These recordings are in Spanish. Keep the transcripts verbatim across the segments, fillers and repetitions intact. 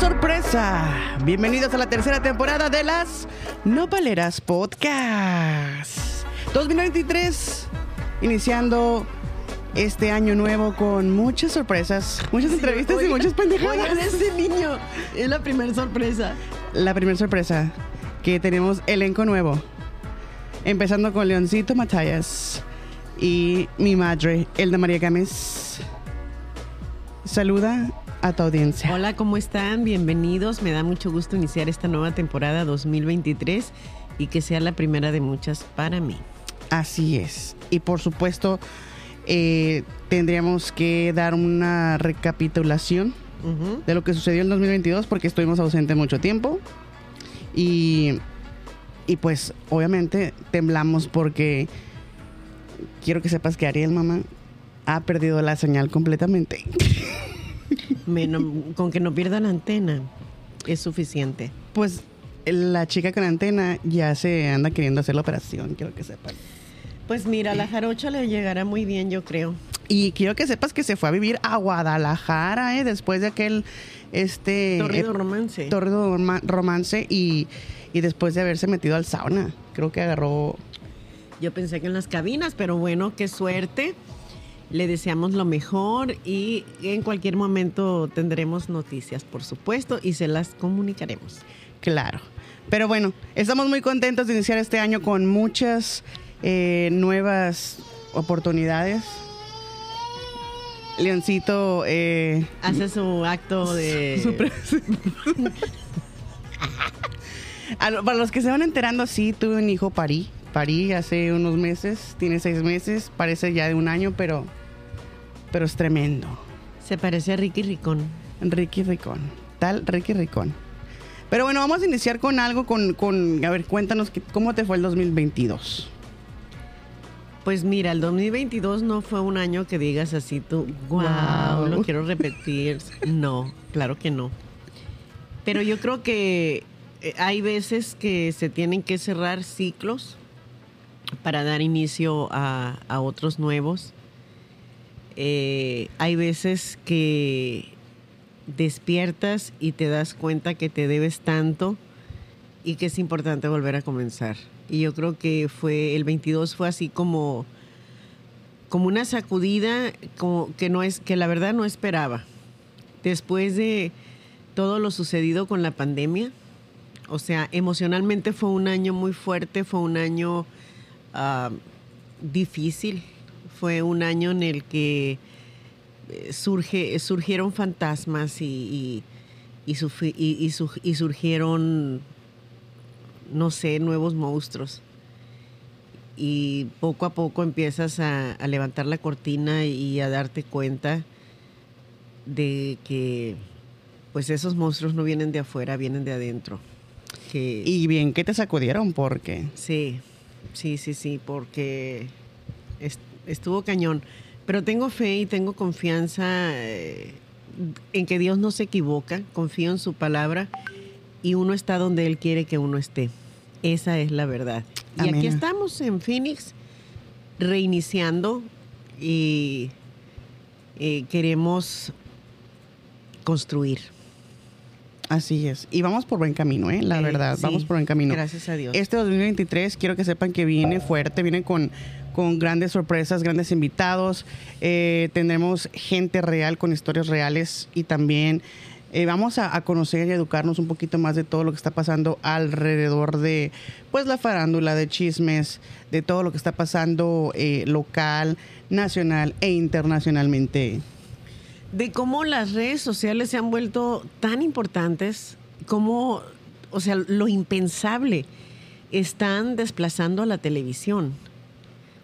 sorpresa. Bienvenidos a la tercera temporada de Las Nopaleras Podcast dos mil veintitrés, iniciando este año nuevo con muchas sorpresas, muchas entrevistas, sí, oiga, y muchas pendejadas. Oigan, este niño es la primera sorpresa. La primera sorpresa, que tenemos elenco nuevo, empezando con Leoncito Matallas y mi madre, Elda María Gámez. Saluda a tu audiencia. Hola, ¿cómo están? Bienvenidos. Me da mucho gusto iniciar esta nueva temporada dos mil veintitrés y que sea la primera de muchas para mí. Así es. Y por supuesto, eh, tendríamos que dar una recapitulación uh-huh. de lo que sucedió en dos mil veintidós, porque estuvimos ausentes mucho tiempo. Y, y pues, obviamente, temblamos porque quiero que sepas que Ariel, mamá, ha perdido la señal completamente. Me, no, con que no pierda la antena es suficiente. Pues la chica con antena ya se anda queriendo hacer la operación, quiero que sepan. Pues mira, la jarocha le llegará muy bien, yo creo. Y quiero que sepas que se fue a vivir a Guadalajara, ¿eh? Después de aquel este torrido romance. Eh, torrido romance y, y después de haberse metido al sauna. Creo que agarró... Yo pensé que en las cabinas, pero bueno, qué suerte. Le deseamos lo mejor y en cualquier momento tendremos noticias, por supuesto, y se las comunicaremos. Claro. Pero bueno, estamos muy contentos de iniciar este año con muchas eh, nuevas oportunidades. Leoncito... Eh, Hace su acto de... Su, su lo, para los que se van enterando, sí, tuve un hijo parí. Parí hace unos meses, tiene seis meses, parece ya de un año, pero pero es tremendo. Se parece a Ricky Ricón. Ricky Ricón, tal Ricky Ricón. Pero bueno, vamos a iniciar con algo, con, con a ver, cuéntanos, ¿cómo te fue el dos mil veintidós? Pues mira, el dos mil veintidós no fue un año que digas así tú, wow, wow. lo quiero repetir. No, claro que no. Pero yo creo que hay veces que se tienen que cerrar ciclos para dar inicio a, a otros nuevos. Eh, hay veces que despiertas y te das cuenta que te debes tanto y que es importante volver a comenzar. Y yo creo que fue el veintidós fue así como, como una sacudida como que, no es, que la verdad no esperaba. Después de todo lo sucedido con la pandemia, o sea, emocionalmente fue un año muy fuerte, fue un año... Uh, difícil. Fue un año en el que surge, surgieron fantasmas y, y, y, sufi, y, y, su, y surgieron, no sé, nuevos monstruos. Y poco a poco empiezas a, a levantar la cortina y a darte cuenta de que pues esos monstruos no vienen de afuera, vienen de adentro. Que, y bien que te sacudieron porque... Sí. Sí, sí, sí, porque estuvo cañón. Pero tengo fe y tengo confianza en que Dios no se equivoca. Confío en su palabra y uno está donde Él quiere que uno esté. Esa es la verdad. Amén. Y aquí estamos en Phoenix reiniciando y eh, queremos construir. Así es. Y vamos por buen camino, ¿eh? La eh, verdad, sí, vamos por buen camino. Gracias a Dios. Este dos mil veintitrés, quiero que sepan que viene fuerte, viene con, con grandes sorpresas, grandes invitados. Eh, tendremos gente real con historias reales y también eh, vamos a, a conocer y educarnos un poquito más de todo lo que está pasando alrededor de, pues, la farándula, de chismes, de todo lo que está pasando eh, local, nacional e internacionalmente. De cómo las redes sociales se han vuelto tan importantes, cómo, o sea, lo impensable, están desplazando a la televisión.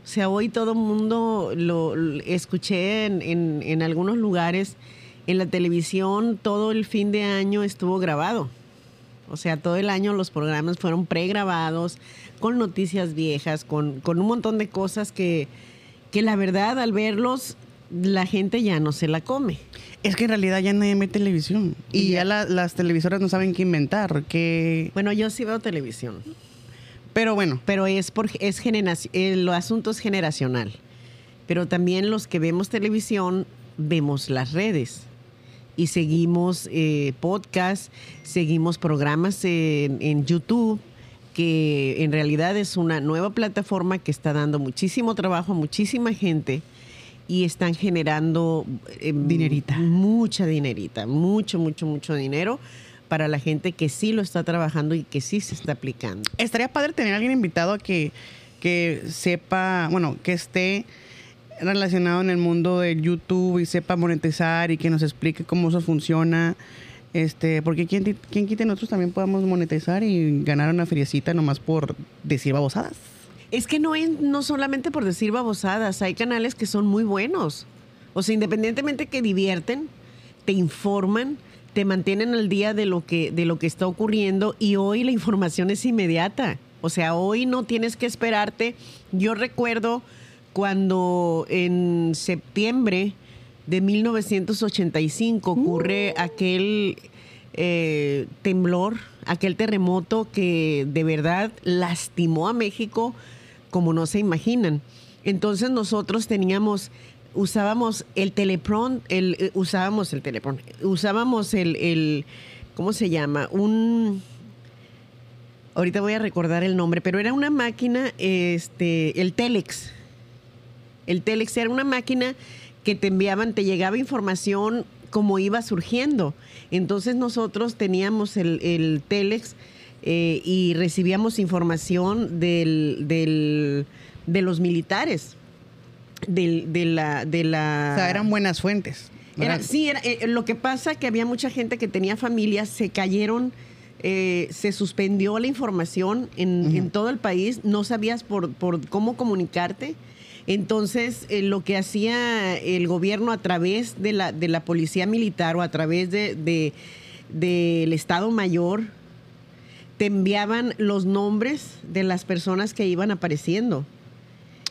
O sea, hoy todo el mundo, lo, lo escuché en, en, en algunos lugares, en la televisión todo el fin de año estuvo grabado. O sea, todo el año los programas fueron pregrabados, con noticias viejas, con, con un montón de cosas que, que la verdad al verlos... La gente ya no se la come. Es que en realidad ya nadie ve televisión. Y, y ya, ya la, las televisoras no saben qué inventar. Que... Bueno, yo sí veo televisión. Pero bueno. Pero es porque es generación, el asunto es generacional. Pero también los que vemos televisión vemos las redes. y seguimos eh, podcasts, seguimos programas en, en YouTube, que en realidad es una nueva plataforma que está dando muchísimo trabajo a muchísima gente y están generando eh, dinerita, mucha dinerita, mucho, mucho, mucho dinero para la gente que sí lo está trabajando y que sí se está aplicando. Estaría padre tener a alguien invitado que, que sepa, bueno, que esté relacionado en el mundo de YouTube y sepa monetizar y que nos explique cómo eso funciona. Este, porque quien, quien quite nosotros también podamos monetizar y ganar una feriecita nomás por decir babosadas. Es que no, es, no solamente por decir babosadas, hay canales que son muy buenos. O sea, independientemente que divierten, te informan, te mantienen al día de lo que, de lo que está ocurriendo, y hoy la información es inmediata. O sea, hoy no tienes que esperarte. Yo recuerdo cuando en septiembre de mil novecientos ochenta y cinco ocurre aquel eh, temblor, aquel terremoto que de verdad lastimó a México como no se imaginan. Entonces nosotros teníamos, usábamos el teleprón, el, usábamos el teleprón, usábamos el, el, ¿cómo se llama? Un... Ahorita voy a recordar el nombre, pero era una máquina, este, el Telex. El Telex era una máquina que te enviaban, te llegaba información como iba surgiendo. Entonces nosotros teníamos el, el Telex eh, y recibíamos información del, del, de los militares, del, de la, de la... O sea, eran buenas fuentes. Era, sí, era, eh, lo que pasa que había mucha gente que tenía familias, se cayeron, eh, se suspendió la información en, uh-huh. en todo el país, no sabías por, por cómo comunicarte. Entonces, eh, lo que hacía el gobierno a través de la, de la policía militar o a través de, de, del Estado Mayor, te enviaban los nombres de las personas que iban apareciendo.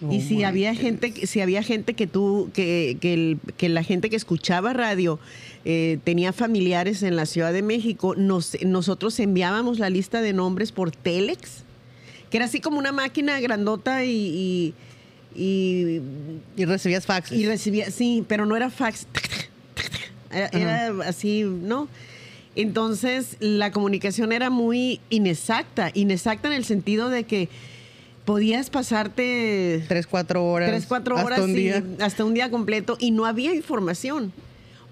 Oh, y si había gente, si había gente que tú, que, que, el, que la gente que escuchaba radio eh, tenía familiares en la Ciudad de México, nos, nosotros enviábamos la lista de nombres por Telex, que era así como una máquina grandota y... y Y, y recibías fax. Y recibía, sí, pero no era fax. Era, era así, ¿no? Entonces, la comunicación era muy inexacta. Inexacta en el sentido de que podías pasarte... Tres, cuatro horas. Tres, cuatro horas. Hasta un día. Hasta un día completo. Y no había información.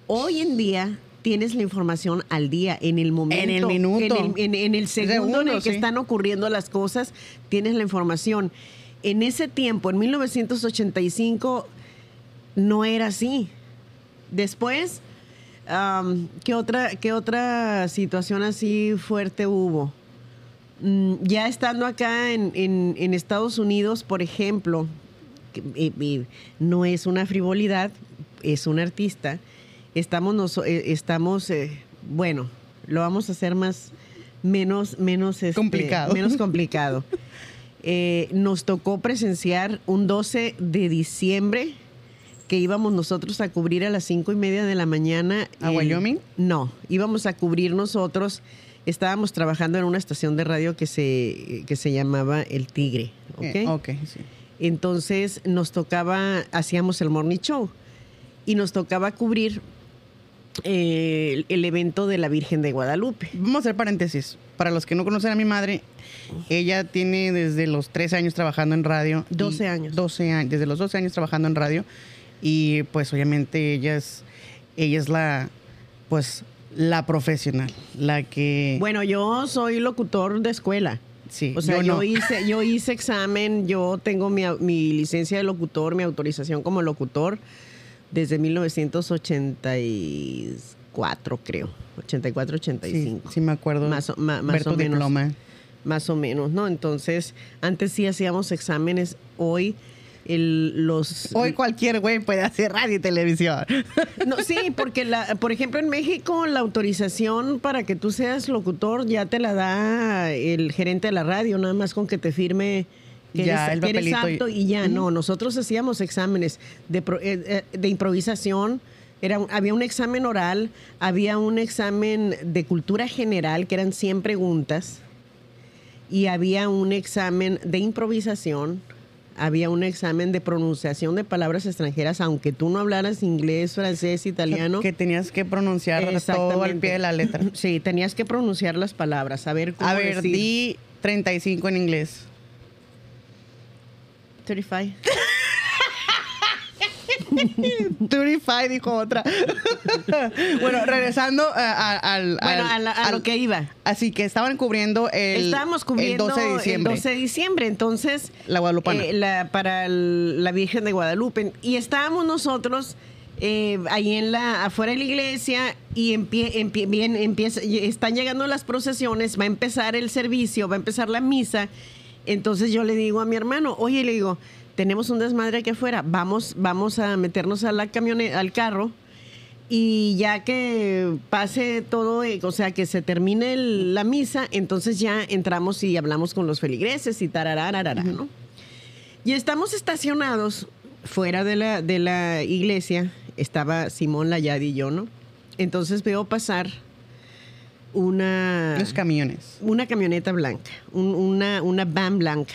Hoy en día tienes la información al día, en el momento. En el minuto. En el, en, en el segundo Segundo, en el que sí. están ocurriendo las cosas, tienes la información. En ese tiempo, en mil novecientos ochenta y cinco, no era así. Después, um, ¿qué otra, qué otra situación así fuerte hubo? Mm, ya estando acá en, en, en Estados Unidos, por ejemplo, que, eh, eh, no es una frivolidad, es un artista. Estamos, nos, eh, estamos eh, bueno, lo vamos a hacer más, menos, menos, este, complicado. menos complicado. Eh, nos tocó presenciar un doce de diciembre que íbamos nosotros a cubrir a las cinco y media de la mañana. ¿A eh, Wyoming? No, íbamos a cubrir nosotros. Estábamos trabajando en una estación de radio que se, que se llamaba El Tigre. ¿Okay? Eh, okay, sí. Entonces nos tocaba, hacíamos el morning show y nos tocaba cubrir eh, el, el evento de la Virgen de Guadalupe. Vamos a hacer paréntesis. Para los que no conocen a mi madre, ella tiene desde los trece años trabajando en radio. doce años. doce años. Desde los doce años trabajando en radio. Y pues obviamente ella es, ella es la, pues, la profesional, la que... Bueno, yo soy locutor de escuela. Sí, o sea, yo, yo, no. hice, yo hice examen, yo tengo mi, mi licencia de locutor, mi autorización como locutor desde mil novecientos ochenta y cuatro, creo. ochenta y cuatro, ochenta y cinco. Sí, sí me acuerdo. Más o, ma, más ver tu o menos. Diploma. Más o menos, ¿no? Entonces, antes sí hacíamos exámenes. Hoy el, los... Hoy cualquier güey puede hacer radio y televisión. No, sí, porque, la, por ejemplo, en México la autorización para que tú seas locutor ya te la da el gerente de la radio, nada más con que te firme... Que ya, eres, el que eres apto y, y ya. No, nosotros hacíamos exámenes de, de improvisación. Era, había un examen oral, había un examen de cultura general, que eran cien preguntas, y había un examen de improvisación, había un examen de pronunciación de palabras extranjeras, aunque tú no hablaras inglés, francés, italiano. Que tenías que pronunciar todo al pie de la letra. Sí, tenías que pronunciar las palabras. A ver, ¿cómo A ver, decir? Di treinta y cinco en inglés. treinta y cinco. treinta y cinco, dijo otra. Bueno, regresando a, a, a, bueno, a, la, a, a lo que iba. Así que estaban cubriendo el, Estábamos cubriendo el doce de diciembre. El doce de diciembre, entonces. La Guadalupana. Eh, la, para el, la Virgen de Guadalupe. Y estábamos nosotros eh, ahí en la, afuera de la iglesia y empie, empie, bien, empieza, están llegando las procesiones, va a empezar el servicio, va a empezar la misa. Entonces yo le digo a mi hermano, oye, le digo, tenemos un desmadre aquí afuera, vamos, vamos a meternos a la camioneta, al carro, y ya que pase todo, o sea, que se termine el, la misa, entonces ya entramos y hablamos con los feligreses y tararararara, ¿no? Y estamos estacionados fuera de la, de la iglesia, estaba Simón, la Yadi y yo, ¿no? Entonces veo pasar una... Los camiones. Una camioneta blanca, un, una, una van blanca.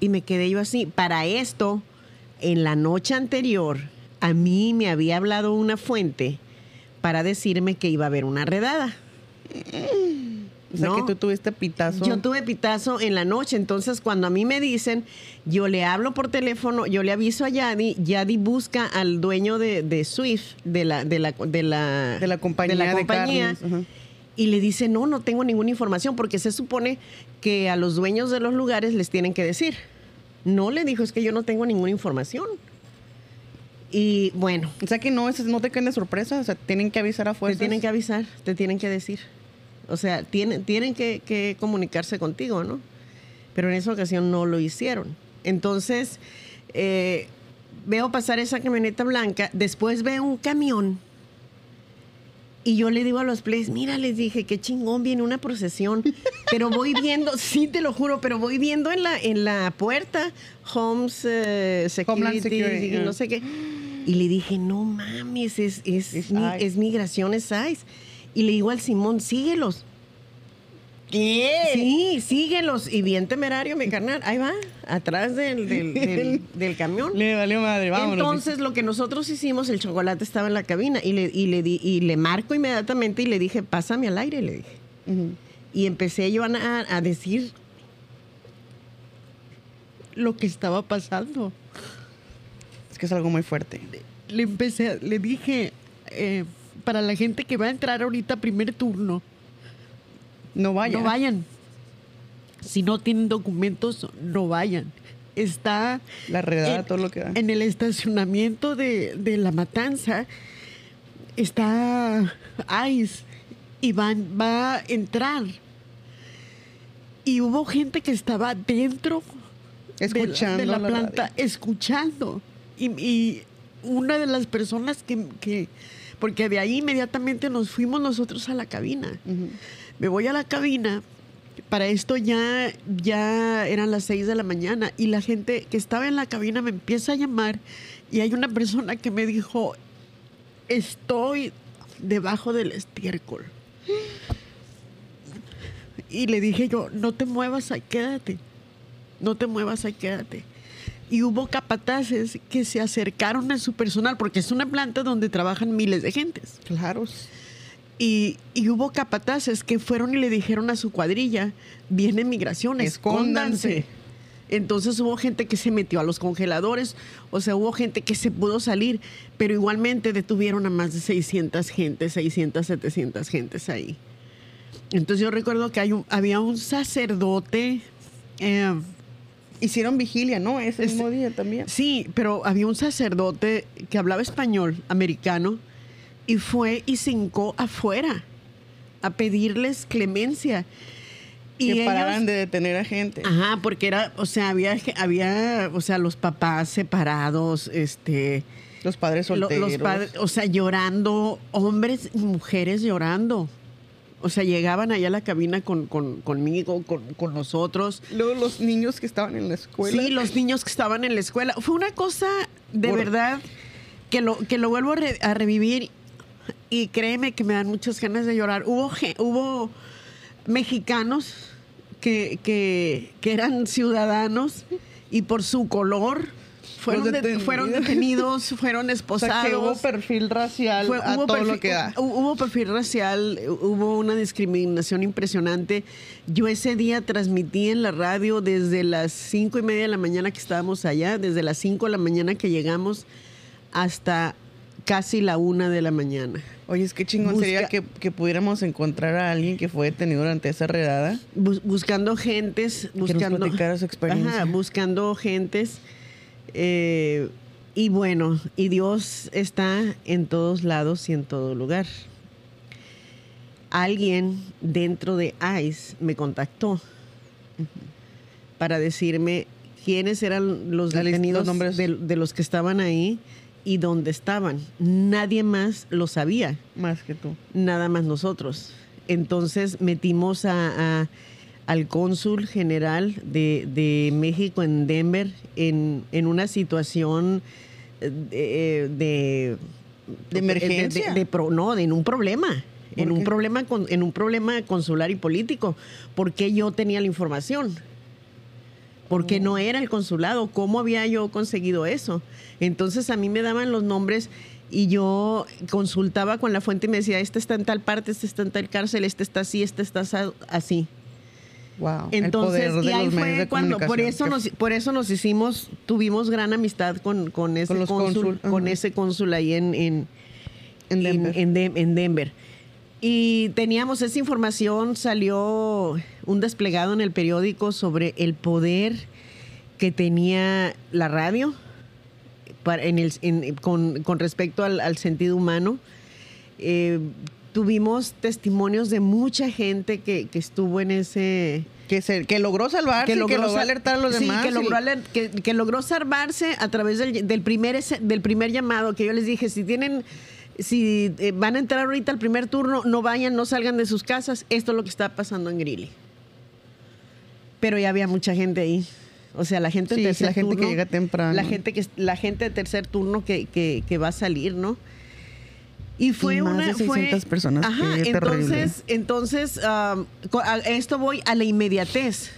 Y me quedé yo así. Para esto, en la noche anterior, a mí me había hablado una fuente para decirme que iba a haber una redada. O sea, ¿no? Que tú tuviste pitazo. Yo tuve pitazo en la noche. Entonces, cuando a mí me dicen, yo le hablo por teléfono, yo le aviso a Yadi. Yadi busca al dueño de, de Swift, de la, de, la, de, la, de la compañía. De la compañía de y le dice, no, no tengo ninguna información, porque se supone que a los dueños de los lugares les tienen que decir. No, le dijo, es que yo no tengo ninguna información. Y bueno. O sea que no, no te queden de sorpresa, o sea, tienen que avisar a fuerzas. Te tienen que avisar, te tienen que decir. O sea, tienen, tienen que, que comunicarse contigo, ¿no? Pero en esa ocasión no lo hicieron. Entonces, eh, veo pasar esa camioneta blanca, después veo un camión. Y yo le digo a los plays, mira, les dije, qué chingón, viene una procesión. Pero voy viendo, sí, te lo juro, pero voy viendo en la, en la puerta, Homes, uh, Security, Security, no sé qué. Y le dije, no mames, es, es, es, mi, es migración, es I C E. Y le digo al Simón, síguelos. ¿Qué? Sí, síguelos. Y bien temerario, mi carnal, ahí va, atrás del, del, del, del camión. Le valió madre, vámonos. Entonces, lo que nosotros hicimos, el chocolate estaba en la cabina y le, y le, di, y le marco inmediatamente y le dije, pásame al aire, le dije. Uh-huh. Y empecé yo a, a decir lo que estaba pasando. Es que es algo muy fuerte. Le, le empecé, le dije, eh, para la gente que va a entrar ahorita primer turno, no vayan. No vayan. Si no tienen documentos, no vayan. Está la redada, en, todo lo que da. En el estacionamiento de, de La Matanza está I C E y van, va a entrar. Y hubo gente que estaba dentro escuchando de la, de la, la planta, radio. escuchando. Y, y una de las personas que, que... Porque de ahí inmediatamente nos fuimos nosotros a la cabina. Uh-huh. Me voy a la cabina, para esto ya, ya eran las seis de la mañana y la gente que estaba en la cabina me empieza a llamar y hay una persona que me dijo, estoy debajo del estiércol. Y le dije yo, no te muevas, ahí quédate, no te muevas, ahí quédate. Y hubo capataces que se acercaron a su personal, porque es una planta donde trabajan miles de gentes. Claro. Y, y hubo capataces que fueron y le dijeron a su cuadrilla, viene migración, escóndanse. Entonces hubo gente que se metió a los congeladores, o sea, hubo gente que se pudo salir, pero igualmente detuvieron a más de seiscientas gentes, seiscientas, setecientas gentes ahí. Entonces yo recuerdo que hay un, había un sacerdote... Eh, Hicieron vigilia, ¿no? Ese es, mismo día también. Sí, pero había un sacerdote que hablaba español, americano, y fue y se hincó afuera a pedirles clemencia. Y que pararan de detener a gente. Ajá, porque era, o sea, había, había o sea, los papás separados, este... Los padres solteros. Los, los padres, o sea, llorando, hombres y mujeres llorando. O sea, llegaban allá a la cabina con, con, conmigo, con, con nosotros. Luego los niños que estaban en la escuela. Sí, los niños que estaban en la escuela. Fue una cosa de Por... verdad que lo, que lo vuelvo a, re, a revivir y créeme que me dan muchas ganas de llorar. Hubo, hubo mexicanos que, que, que eran ciudadanos y por su color fueron, pues detenidos. De, fueron detenidos, fueron esposados. O sea, que hubo perfil racial fue, a todo perfil, lo que da. Hubo perfil racial, hubo una discriminación impresionante. Yo ese día transmití en la radio desde las cinco y media de la mañana que estábamos allá, desde las cinco de la mañana que llegamos hasta casi la una de la mañana. Oye, es que chingón Busca... sería que, que pudiéramos encontrar a alguien que fue detenido durante esa redada. Bus buscando gentes, buscando... platicar su experiencia. Ajá, buscando gentes. Eh, y bueno, y Dios está en todos lados y en todo lugar. Alguien dentro de I C E me contactó uh-huh. para decirme quiénes eran los detenidos, los nombres de, de los que estaban ahí y dónde estaban. Nadie más lo sabía. Más que tú. Nada más nosotros. Entonces metimos a... a al cónsul general de, de México en Denver en, en una situación de, de, de emergencia, de, de, de, de pro, no, de, en un problema, en un problema, con, en un problema consular y político, porque yo tenía la información, porque oh. no era el consulado, cómo había yo conseguido eso. Entonces a mí me daban los nombres y yo consultaba con la fuente y me decía, este está en tal parte, este está en tal cárcel, este está así, este está así. Wow, entonces, el poder de y ahí los fue cuando, por eso nos, por eso nos hicimos, tuvimos gran amistad con, con ese con cónsul, cónsul con ese cónsul ahí en, en, en, Denver. En, en, en Denver. Y teníamos esa información, salió un desplegado en el periódico sobre el poder que tenía la radio para, en el, en, con, con respecto al, al sentido humano. Eh, Tuvimos testimonios de mucha gente que, que estuvo en ese... Que, se, que logró salvarse, que logró, que logró alertar a los sí, demás. Que, y... logró alert, que, que logró salvarse a través del, del, primer, del primer llamado, que yo les dije, si tienen si van a entrar ahorita al primer turno, no vayan, no salgan de sus casas. Esto es lo que está pasando en Greeley. Pero ya había mucha gente ahí. O sea, la gente sí, de tercer la turno... la gente que llega temprano. La gente, que, la gente de tercer turno que, que, que va a salir, ¿no? Y fue y más una. De seiscientas fue, personas. Ajá, que entonces, entonces um, a esto voy a la inmediatez.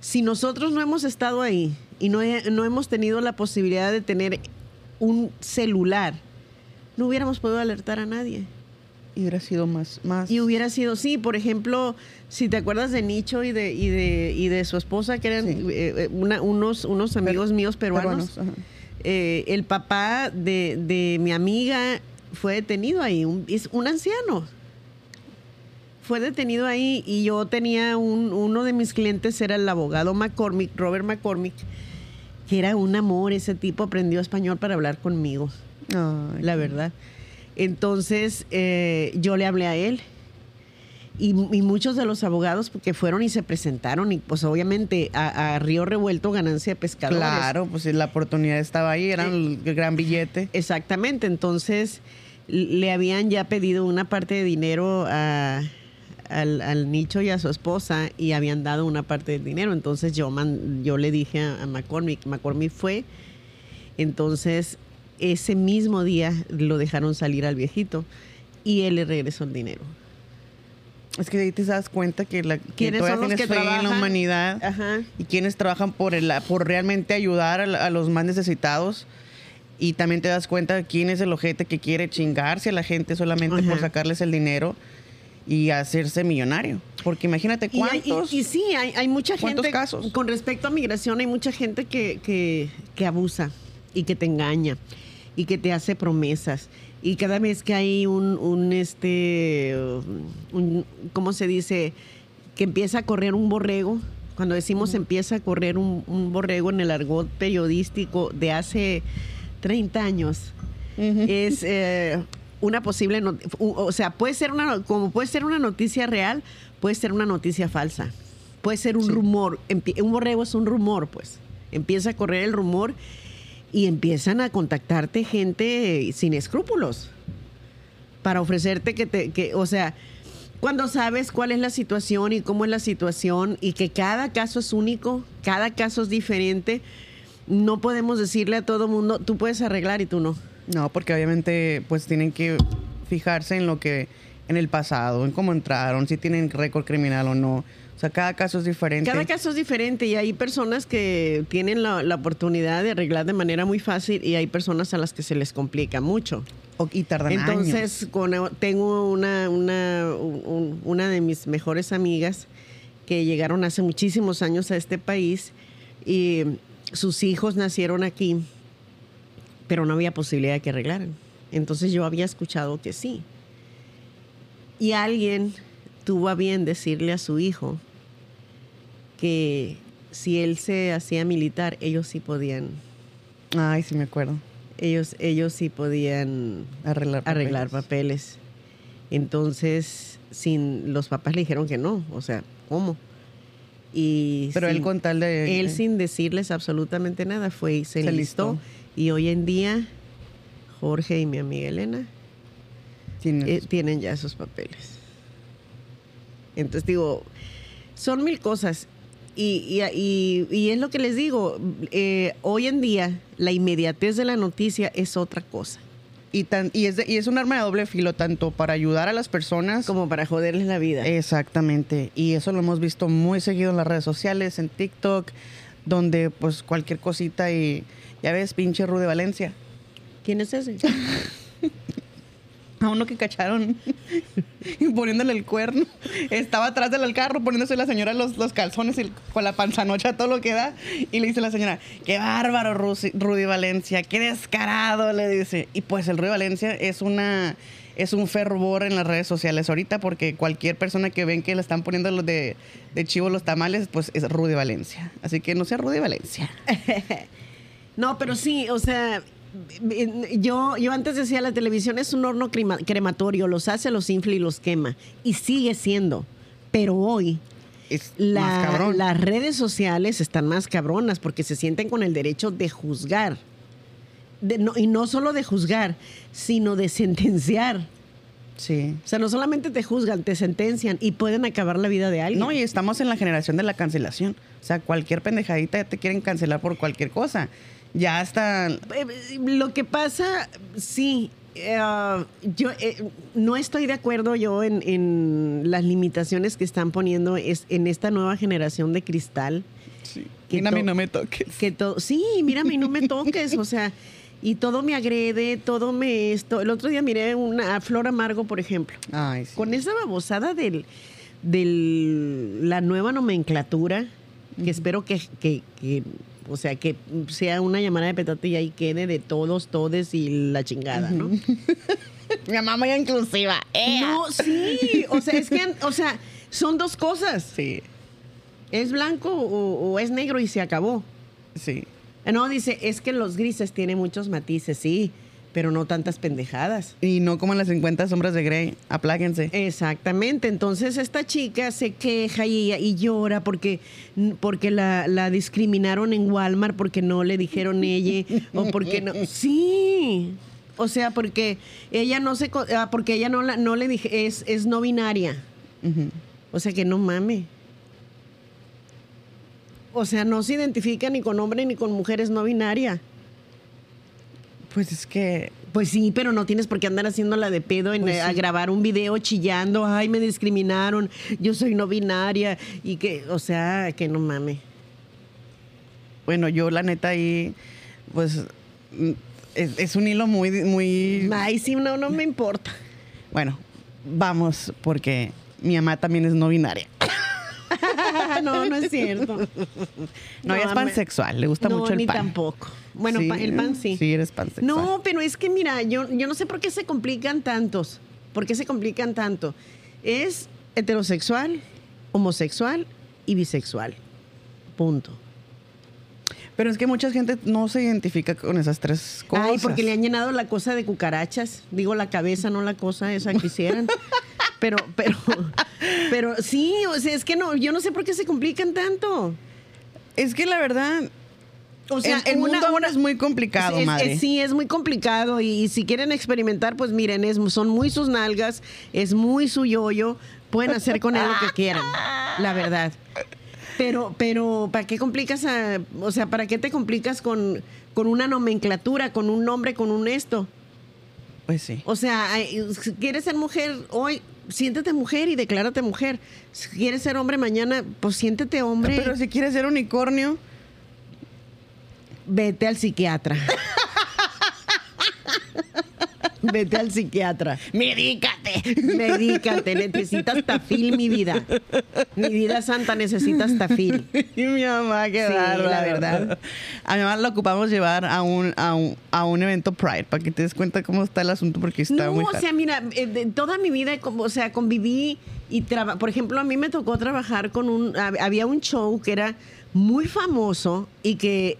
Si nosotros no hemos estado ahí y no, he, no hemos tenido la posibilidad de tener un celular, no hubiéramos podido alertar a nadie. Y hubiera sido más. más. Y hubiera sido, sí, por ejemplo, si te acuerdas de Nicho y de, y de, y de su esposa, que eran sí. eh, una, unos, unos amigos Pero, míos peruanos, peruanos eh, el papá de, de mi amiga. Fue detenido ahí, un, es un anciano. Fue detenido ahí y yo tenía un, uno de mis clientes, era el abogado McCormick, Robert McCormick, que era un amor, ese tipo aprendió español para hablar conmigo, Ay. la verdad. Entonces eh, yo le hablé a él y, y muchos de los abogados que fueron y se presentaron y pues obviamente a, a Río Revuelto, ganancia de pescadores. Claro, pues la oportunidad estaba ahí, era el eh, gran billete. Exactamente, entonces... le habían ya pedido una parte de dinero a, al, al Nicho y a su esposa y habían dado una parte del dinero. Entonces yo, man, yo le dije a, a McCormick, McCormick fue. Entonces ese mismo día lo dejaron salir al viejito y él le regresó el dinero. Es que ahí te das cuenta que, la, que todavía son los que trabajan en la humanidad. Ajá. Y quienes trabajan por, el, por realmente ayudar a, a los más necesitados. Y también te das cuenta de quién es el ojete que quiere chingarse a la gente solamente Ajá. por sacarles el dinero y hacerse millonario. Porque imagínate cuántos... Y, y, y sí, hay, hay mucha gente... casos. Con respecto a migración, hay mucha gente que, que, que abusa y que te engaña y que te hace promesas. Y cada vez que hay un... un este un, ¿cómo se dice? Que empieza a correr un borrego. Cuando decimos empieza a correr un, un borrego en el argot periodístico de hace... treinta años uh-huh. es eh, una posible not- o sea puede ser una como puede ser una noticia real, puede ser una noticia falsa, puede ser un sí. rumor. Un borrego es un rumor, pues empieza a correr el rumor y empiezan a contactarte gente sin escrúpulos para ofrecerte que te que o sea cuando sabes cuál es la situación y cómo es la situación y que cada caso es único, cada caso es diferente. No podemos decirle a todo mundo, tú puedes arreglar y tú no. No, porque obviamente pues tienen que fijarse en lo que, en el pasado, en cómo entraron, si tienen récord criminal o no. O sea, cada caso es diferente. Cada caso es diferente y hay personas que tienen la, la oportunidad de arreglar de manera muy fácil y hay personas a las que se les complica mucho. O, y tardan Entonces, años. Con, tengo una, una, un, una de mis mejores amigas que llegaron hace muchísimos años a este país y sus hijos nacieron aquí, pero no había posibilidad de que arreglaran. Entonces yo había escuchado que sí. Y alguien tuvo a bien decirle a su hijo que si él se hacía militar, ellos sí podían. Ay, sí me acuerdo. Ellos, ellos sí podían arreglar papeles. arreglar papeles. Entonces, sin, los papás le dijeron que no. O sea, ¿cómo? Y Pero sin, él con tal de... Él eh. sin decirles absolutamente nada fue y se, se enlistó. Y hoy en día, Jorge y mi amiga Elena eh, tienen ya esos papeles. Entonces digo, son mil cosas. Y, y, y, y es lo que les digo, eh, hoy en día la inmediatez de la noticia es otra cosa. Y, tan, y, es de, y es un arma de doble filo, tanto para ayudar a las personas como para joderles la vida. Exactamente. Y eso lo hemos visto muy seguido en las redes sociales, en TikTok, donde pues cualquier cosita y ya ves, pinche Rude Valencia. ¿Quién es ese? A uno que cacharon y poniéndole el cuerno. Estaba atrás del carro poniéndose la señora los, los calzones y con la panzanocha todo lo que da. Y le dice la señora, qué bárbaro Rudy Valencia, qué descarado, le dice. Y pues el Rudy Valencia es una... es un fervor en las redes sociales ahorita porque cualquier persona que ven que le están poniendo los de, de chivo los tamales, pues es Rudy Valencia. Así que no sea Rudy Valencia. No, pero sí, o sea... Yo, yo antes decía, la televisión es un horno crema, crematorio, los hace, los infla y los quema. Y sigue siendo. Pero hoy es la, las redes sociales están más cabronas porque se sienten con el derecho de juzgar. De, no, y no solo de juzgar, sino de sentenciar. Sí. O sea, no solamente te juzgan, te sentencian y pueden acabar la vida de alguien. No, y estamos en la generación de la cancelación. O sea, cualquier pendejadita te quieren cancelar por cualquier cosa. Ya hasta... Lo que pasa, sí, uh, yo eh, no estoy de acuerdo yo en, en las limitaciones que están poniendo es, en esta nueva generación de cristal. Sí. Mírame y no me toques. Que sí, mírame y no me toques, o sea, y todo me agrede, todo me... esto. El otro día miré una, a Flor Amargo, por ejemplo. Ay, sí. Con esa babosada del, del la nueva nomenclatura, que uh-huh. espero que... que, que o sea, que sea una llamada de petate y ahí quede de todos, todes y la chingada, ¿no? Mi mamá muy inclusiva. ¡Ea! No, sí. O sea, es que, o sea, son dos cosas. Sí. Es blanco o, o es negro y se acabó. Sí. No, dice, es que los grises tienen muchos matices, sí, pero no tantas pendejadas. Y no como en las cincuenta sombras de Grey. Apláquense. Exactamente. Entonces esta chica se queja y, y llora porque, porque la, la discriminaron en Walmart porque no le dijeron ella o porque no... Sí. O sea, porque ella no se... Porque ella no, la, no le dije... Es, es no binaria. Uh-huh. O sea, que no mame. O sea, no se identifica ni con hombre ni con mujeres no binaria. Pues es que... Pues sí, pero no tienes por qué andar haciéndola de pedo en, pues sí. a grabar un video chillando. Ay, me discriminaron, yo soy no binaria. Y que, o sea, que no mames. Bueno, yo la neta ahí, pues, es, es un hilo muy... muy. Ay, sí, no, no me importa. Bueno, vamos, porque mi mamá también es no binaria. No, no es cierto. No, no ella es pansexual, le gusta no, mucho el pan. No, ni tampoco. Bueno, sí, pa, el pan sí. Sí, eres pansexual. No, pero es que mira, yo, yo no sé por qué se complican tantos. ¿Por qué se complican tanto? Es heterosexual, homosexual y bisexual. Punto. Pero es que mucha gente no se identifica con esas tres cosas. Ay, porque le han llenado la cosa de cucarachas. Digo, la cabeza, no la cosa esa que hicieran. Pero, pero, pero sí, o sea, es que no, yo no sé por qué se complican tanto. Es que la verdad, o sea, el, el una, mundo ahora es muy complicado, es, madre. Es, sí, es muy complicado y, y si quieren experimentar, pues miren, es, son muy sus nalgas, es muy su yoyo, pueden hacer con él lo que quieran, la verdad. Pero, pero, ¿para qué complicas a, o sea, para qué te complicas con, con una nomenclatura, con un nombre, con un esto? Pues sí. O sea, ¿quieres ser mujer hoy? siéntete mujer y declárate mujer. Si quieres ser hombre mañana, pues siéntete hombre. Pero si quieres ser unicornio, vete al psiquiatra. Vete al psiquiatra. Medícate. Medícate. Necesitas tafil, mi vida. Mi vida santa, necesitas tafil. Y mi mamá, qué sí, bárbaro. La verdad. A mi mamá la ocupamos llevar a un, a un, a un evento Pride, para que te des cuenta cómo está el asunto, porque está no, muy tarde. O sea, mira, eh, toda mi vida, o sea, conviví y traba, por ejemplo, a mí me tocó trabajar con un... Había un show que era muy famoso y que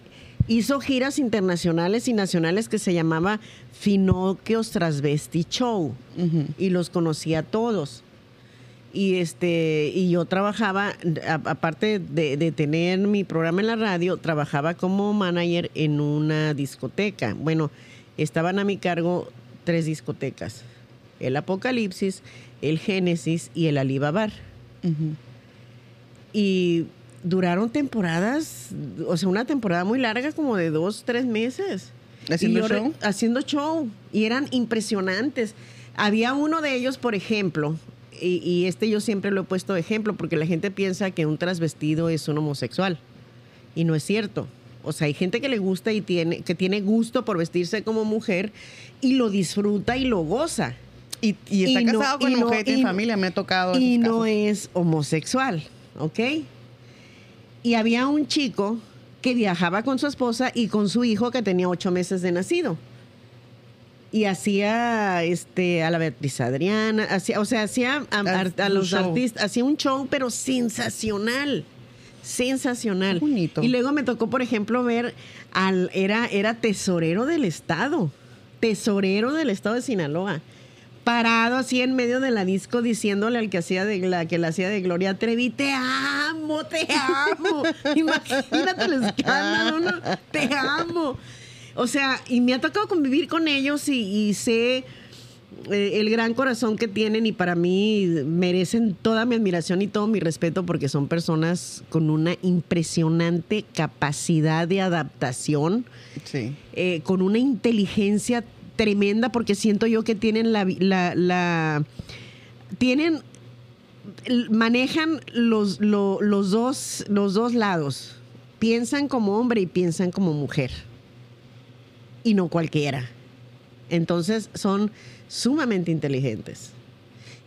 hizo giras internacionales y nacionales, que se llamaba Finocchios Trasvesti Show. Uh-huh. Y los conocí a todos. Y este y yo trabajaba, a, aparte de, de tener mi programa en la radio, trabajaba como manager en una discoteca. Bueno, estaban a mi cargo tres discotecas: el Apocalipsis, el Génesis y el Alibabar. Uh-huh. Y duraron temporadas, o sea, una temporada muy larga, como de dos, tres meses. ¿Haciendo show? Haciendo show. Y eran impresionantes. Había uno de ellos, por ejemplo, y, y este yo siempre lo he puesto de ejemplo, porque la gente piensa que un transvestido es un homosexual. Y no es cierto. O sea, hay gente que le gusta y tiene, que tiene gusto por vestirse como mujer y lo disfruta y lo goza. Y, y está y casado no, con una no, mujer y tiene y familia, me ha tocado. Y no casos. Es homosexual, ¿ok? Y había un chico que viajaba con su esposa y con su hijo que tenía ocho meses de nacido. Y hacía este, a la Beatriz Adriana, hacía, o sea, hacía a, a, a los artistas, hacía un show, pero sensacional. Sensacional. Bonito. Y luego me tocó, por ejemplo, ver al, era, era tesorero del estado, tesorero del estado de Sinaloa, parado así en medio de la disco diciéndole al que hacía de la que la hacía de Gloria Trevi: te amo, te amo. Imagínate el escándalo, ¿no? Te amo. O sea, y me ha tocado convivir con ellos y, y sé eh, el gran corazón que tienen, y para mí merecen toda mi admiración y todo mi respeto, porque son personas con una impresionante capacidad de adaptación, sí. eh, con una inteligencia tremenda, porque siento yo que tienen la, la, la tienen manejan los, lo, los dos los dos lados. Piensan como hombre y piensan como mujer, y no cualquiera. Entonces son sumamente inteligentes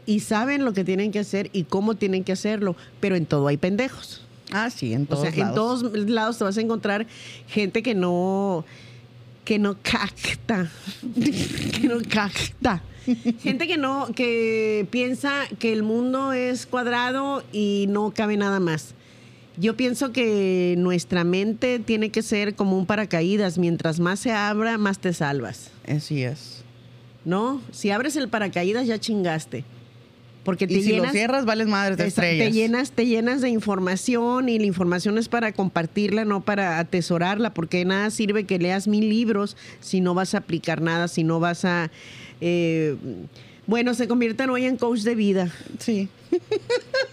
y saben lo que tienen que hacer y cómo tienen que hacerlo, pero en todo hay pendejos. Ah, sí, en todos, o sea, lados. En todos lados te vas a encontrar gente que no que no capta, que no capta. Gente que no, que piensa que el mundo es cuadrado y no cabe nada más. Yo pienso que nuestra mente tiene que ser como un paracaídas. Mientras más se abra, más te salvas. Así es. ¿No? Si abres el paracaídas, ya chingaste. Porque te y si llenas, lo cierras, vales madres de estrellas. Te llenas, te llenas de información, y la información es para compartirla, no para atesorarla, porque nada sirve que leas mil libros si no vas a aplicar nada, si no vas a... Eh, bueno, se conviertan hoy en coach de vida. Sí.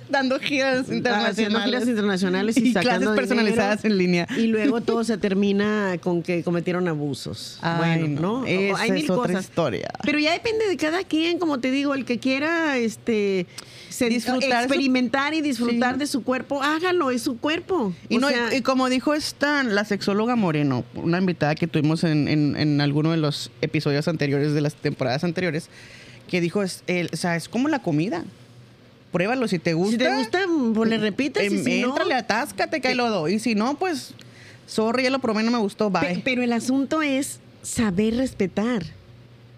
Dando giras internacionales. Haciendo giras internacionales y, y sacando clases personalizadas dinero, en línea. Y luego todo se termina con que cometieron abusos. Ay, bueno, ¿no? ¿no? Esa Hay mil es otra cosas. Historia. Pero ya depende de cada quien, como te digo, el que quiera este se disfrutar experimentar su... y disfrutar sí. de su cuerpo, hágalo, es su cuerpo. Y, no, sea... y como dijo Stan, la sexóloga Moreno, una invitada que tuvimos en, en, en alguno de los episodios anteriores, de las temporadas anteriores, que dijo, es, el, o sea, es como la comida. Pruébalo, si te gusta. Si te gusta, pues le repites. Em, y si éntrale, no, atáscate, que ahí lo doy. Y si no, pues, sorry, ya lo probé, no me gustó, bye. Pe pero el asunto es saber respetar.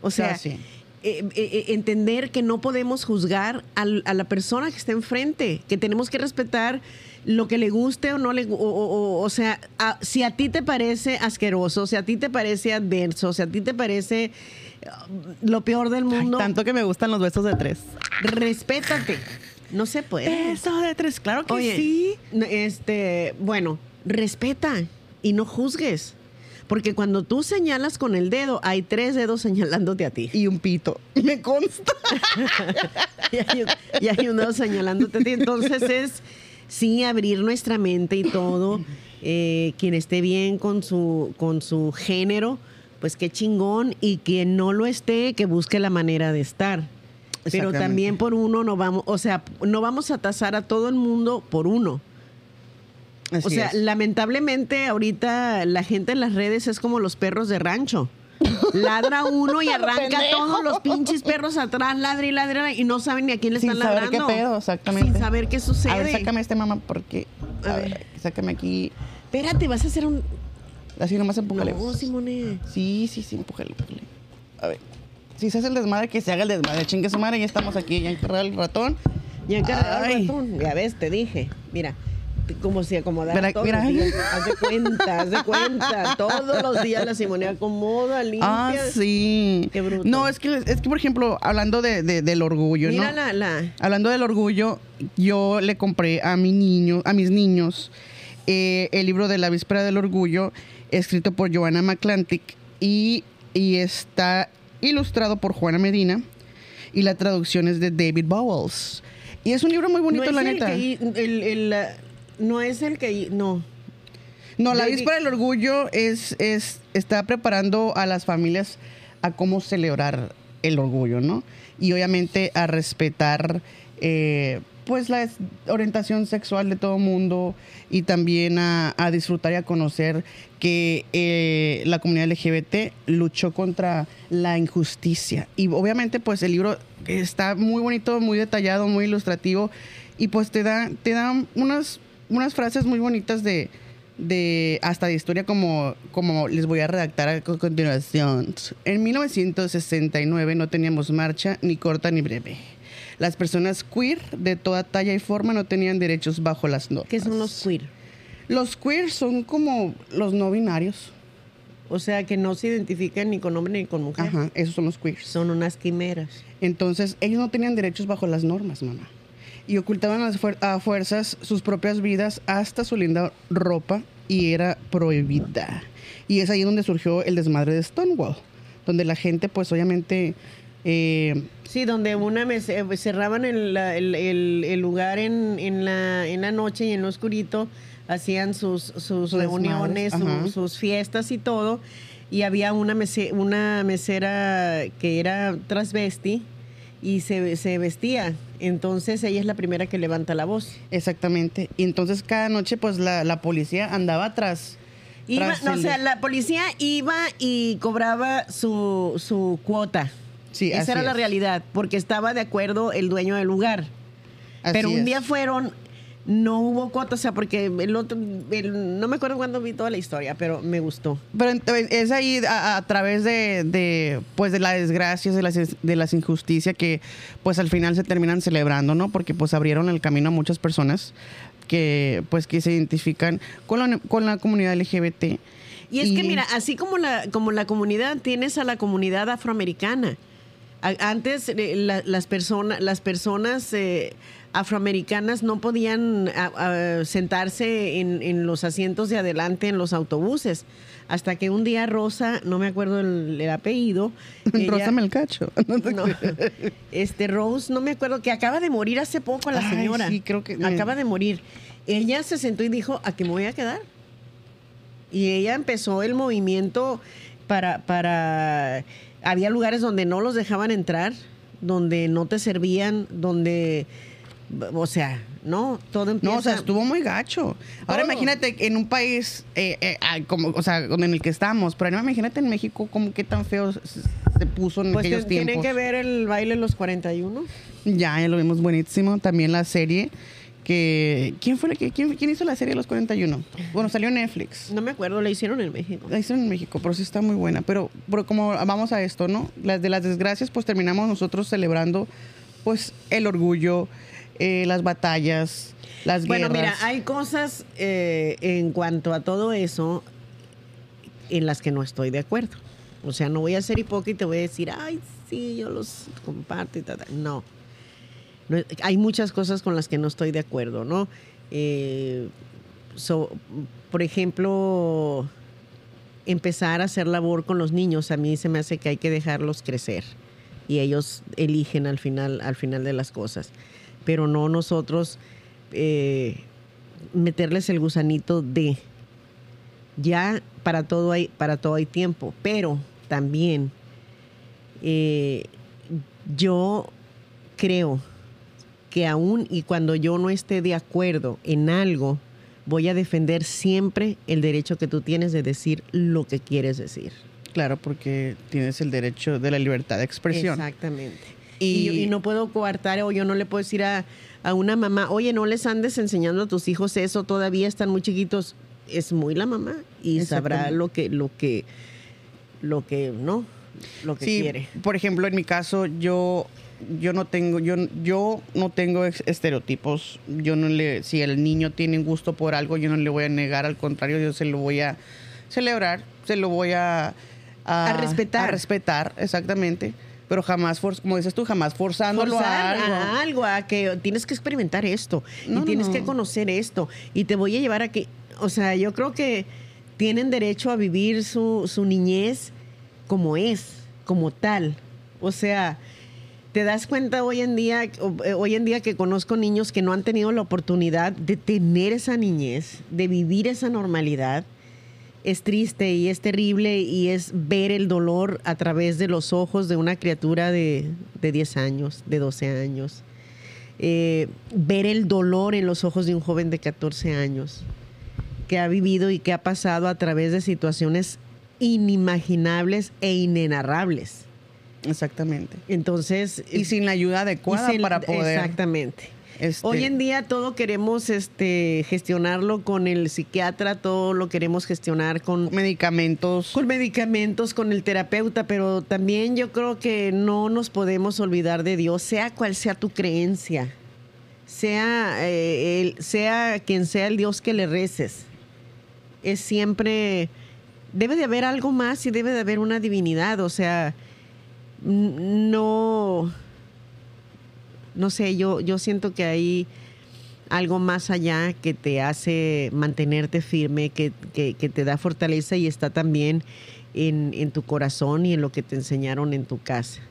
O sea, sí. eh, eh, entender que no podemos juzgar al, a la persona que está enfrente, que tenemos que respetar lo que le guste o no le guste. O, o, o, o sea, a, si a ti te parece asqueroso, si a ti te parece adverso, si a ti te parece lo peor del mundo. Ay, tanto que me gustan los besos de tres. Respétate. No se puede. Besos de tres, claro que Oye, sí. Este, bueno, respeta y no juzgues. Porque cuando tú señalas con el dedo, hay tres dedos señalándote a ti. Y un pito. Me consta. y, hay un, y hay un dedo señalándote a ti. Entonces es, sí, abrir nuestra mente y todo. Eh, quien esté bien con su, con su género, pues qué chingón, y quien no lo esté, que busque la manera de estar. Pero también por uno no vamos, o sea, no vamos a tasar a todo el mundo por uno. Así o sea, es. Lamentablemente ahorita la gente en las redes es como los perros de rancho. Ladra uno y arranca a todos los pinches perros atrás, ladra y ladra y no saben ni a quién le están ladrando. Sin saber qué pedo, exactamente. Sin saber qué sucede. A ver, sácame este mamá porque... A, a ver, ver, sácame aquí. Espérate, vas a hacer un... Así nomás empújale. No, Simone. Sí, sí, sí, empújale, empújale. A ver. Si se hace el desmadre, que se haga el desmadre. Chingue su madre, ya estamos aquí. Ya encargado el ratón. Ya encargado el ratón. Ya ves, te dije. Mira. Como si acomodara todos los días. Haz de cuenta, haz de cuenta. Todos los días la Simone acomoda, limpia. Ah, sí. Qué bruto. No, es que, es que por ejemplo, hablando de, de, del orgullo, mira, ¿no? La, la. Hablando del orgullo, yo le compré a mi niño, a mis niños, eh, el libro de la Víspera del Orgullo, escrito por Johanna McLantic y, y está ilustrado por Juana Medina y la traducción es de David Bowles. Y es un libro muy bonito, ¿no es la el neta? Que, el, el, el, no es el que... No. No, la David. Víspera del Orgullo es, es, está preparando a las familias a cómo celebrar el orgullo, ¿no? Y obviamente a respetar eh, pues la orientación sexual de todo mundo y también a, a disfrutar y a conocer que eh, la comunidad L G B T luchó contra la injusticia. Y obviamente pues el libro está muy bonito, muy detallado, muy ilustrativo y pues te da, te da unas... unas frases muy bonitas de, de hasta de historia como, como les voy a redactar a continuación. En mil novecientos sesenta y nueve no teníamos marcha ni corta ni breve. Las personas queer de toda talla y forma no tenían derechos bajo las normas. ¿Qué son los queer? Los queer son como los no binarios. O sea, que no se identifican ni con hombre ni con mujer. Ajá, esos son los queer. Son unas quimeras. Entonces, ellos no tenían derechos bajo las normas, mamá. Y ocultaban a, fuer- a fuerzas sus propias vidas hasta su linda ropa y era prohibida. Y es ahí donde surgió el desmadre de Stonewall, donde la gente pues obviamente... Eh, sí, donde una mes- cerraban el, el, el, el lugar en, en, la, en la noche y en lo oscurito, hacían sus, sus reuniones, su, sus fiestas y todo. Y había una, mese- una mesera que era transvesti y se, se vestía. Entonces ella es la primera que levanta la voz. Exactamente. Y entonces cada noche pues la, la policía andaba atrás. Iba, tras no, el... O sea, la policía iba y cobraba su, su cuota. Sí, esa era es. la realidad, porque estaba de acuerdo el dueño del lugar. Así Pero un es. día fueron... No hubo cuota, o sea, porque el otro, el, no me acuerdo cuándo vi toda la historia, pero me gustó. Pero es ahí a, a través de, de, pues, de las desgracias, de las, de las injusticias que, pues, al final se terminan celebrando, ¿no? Porque, pues, abrieron el camino a muchas personas que, pues, que se identifican con la, con la comunidad L G B T. Y es y... que, mira, así como la, como la comunidad, tienes a la comunidad afroamericana. Antes la, las, persona, las personas eh, afroamericanas no podían a, a, sentarse en, en los asientos de adelante en los autobuses, hasta que un día Rosa, no me acuerdo el, el apellido. Rosa ella, Melcacho. No te no, este Rose, no me acuerdo, que acaba de morir hace poco la señora. Ay, sí, creo que... Acaba de morir. Ella se sentó y dijo, ¿a qué me voy a quedar? Y ella empezó el movimiento para... para había lugares donde no los dejaban entrar, donde no te servían, donde, o sea, no, todo empieza. No, o sea, estuvo muy gacho. Ahora todo. Imagínate en un país, eh, eh, como, o sea, en el que estamos, pero no, imagínate en México como qué tan feo se, se puso en pues aquellos tiempos. Pues tienen que ver el baile de los cuarenta y uno. Ya, ya lo vimos buenísimo. También la serie que, ¿quién fue la que, quién, quién hizo la serie de los cuarenta y uno? Bueno, salió en Netflix. No me acuerdo, la hicieron en México. La hicieron en México, pero sí está muy buena. Pero, pero como vamos a esto, ¿no? Las de las desgracias, pues terminamos nosotros celebrando, pues, el orgullo, eh, las batallas, las bueno, guerras. Bueno, mira, hay cosas eh, en cuanto a todo eso en las que no estoy de acuerdo. O sea, no voy a ser hipócrita y voy a decir, ay, sí, yo los comparto y tal, tal. No. No, hay muchas cosas con las que no estoy de acuerdo, ¿no? Eh, so, por ejemplo, empezar a hacer labor con los niños, a mí se me hace que hay que dejarlos crecer y ellos eligen al final, al final de las cosas, pero no nosotros eh, meterles el gusanito de ya para todo hay, para todo hay tiempo, pero también eh, yo creo que aún y cuando yo no esté de acuerdo en algo, voy a defender siempre el derecho que tú tienes de decir lo que quieres decir. Claro, porque tienes el derecho de la libertad de expresión. Exactamente. Y, y, y no puedo coartar, o yo no le puedo decir a, a una mamá, oye, no les andes enseñando a tus hijos eso, todavía están muy chiquitos. Es muy la mamá y sabrá lo que, lo que, lo que, ¿no? Lo que sí, quiere. Por ejemplo, en mi caso, yo... Yo no tengo, yo, yo no tengo estereotipos. Yo no le, si el niño tiene un gusto por algo, yo no le voy a negar, al contrario, yo se lo voy a celebrar, se lo voy a, a, a respetar. A respetar, exactamente. Pero jamás, for, como dices tú, jamás forzándolo Forzar a algo. A algo, a que tienes que experimentar esto, no, y tienes no. que conocer esto. Y te voy a llevar a que, o sea, yo creo que tienen derecho a vivir su, su niñez como es, como tal. O sea, te das cuenta hoy en día, hoy en día que conozco niños que no han tenido la oportunidad de tener esa niñez, de vivir esa normalidad. Es triste y es terrible, y es ver el dolor a través de los ojos de una criatura de, de diez años, de doce años. Eh, ver el dolor en los ojos de un joven de catorce años que ha vivido y que ha pasado a través de situaciones inimaginables e inenarrables. Exactamente. Entonces, y sin la ayuda adecuada sin, para poder. Exactamente. Este, Hoy en día todo queremos este gestionarlo con el psiquiatra, todo lo queremos gestionar con medicamentos. Con medicamentos, con el terapeuta, pero también yo creo que no nos podemos olvidar de Dios, sea cual sea tu creencia, sea, eh, el, sea quien sea el Dios que le reces. Es siempre, debe de haber algo más y debe de haber una divinidad, o sea, No, no sé, yo, yo siento que hay algo más allá que te hace mantenerte firme, que, que, que te da fortaleza y está también en, en tu corazón y en lo que te enseñaron en tu casa.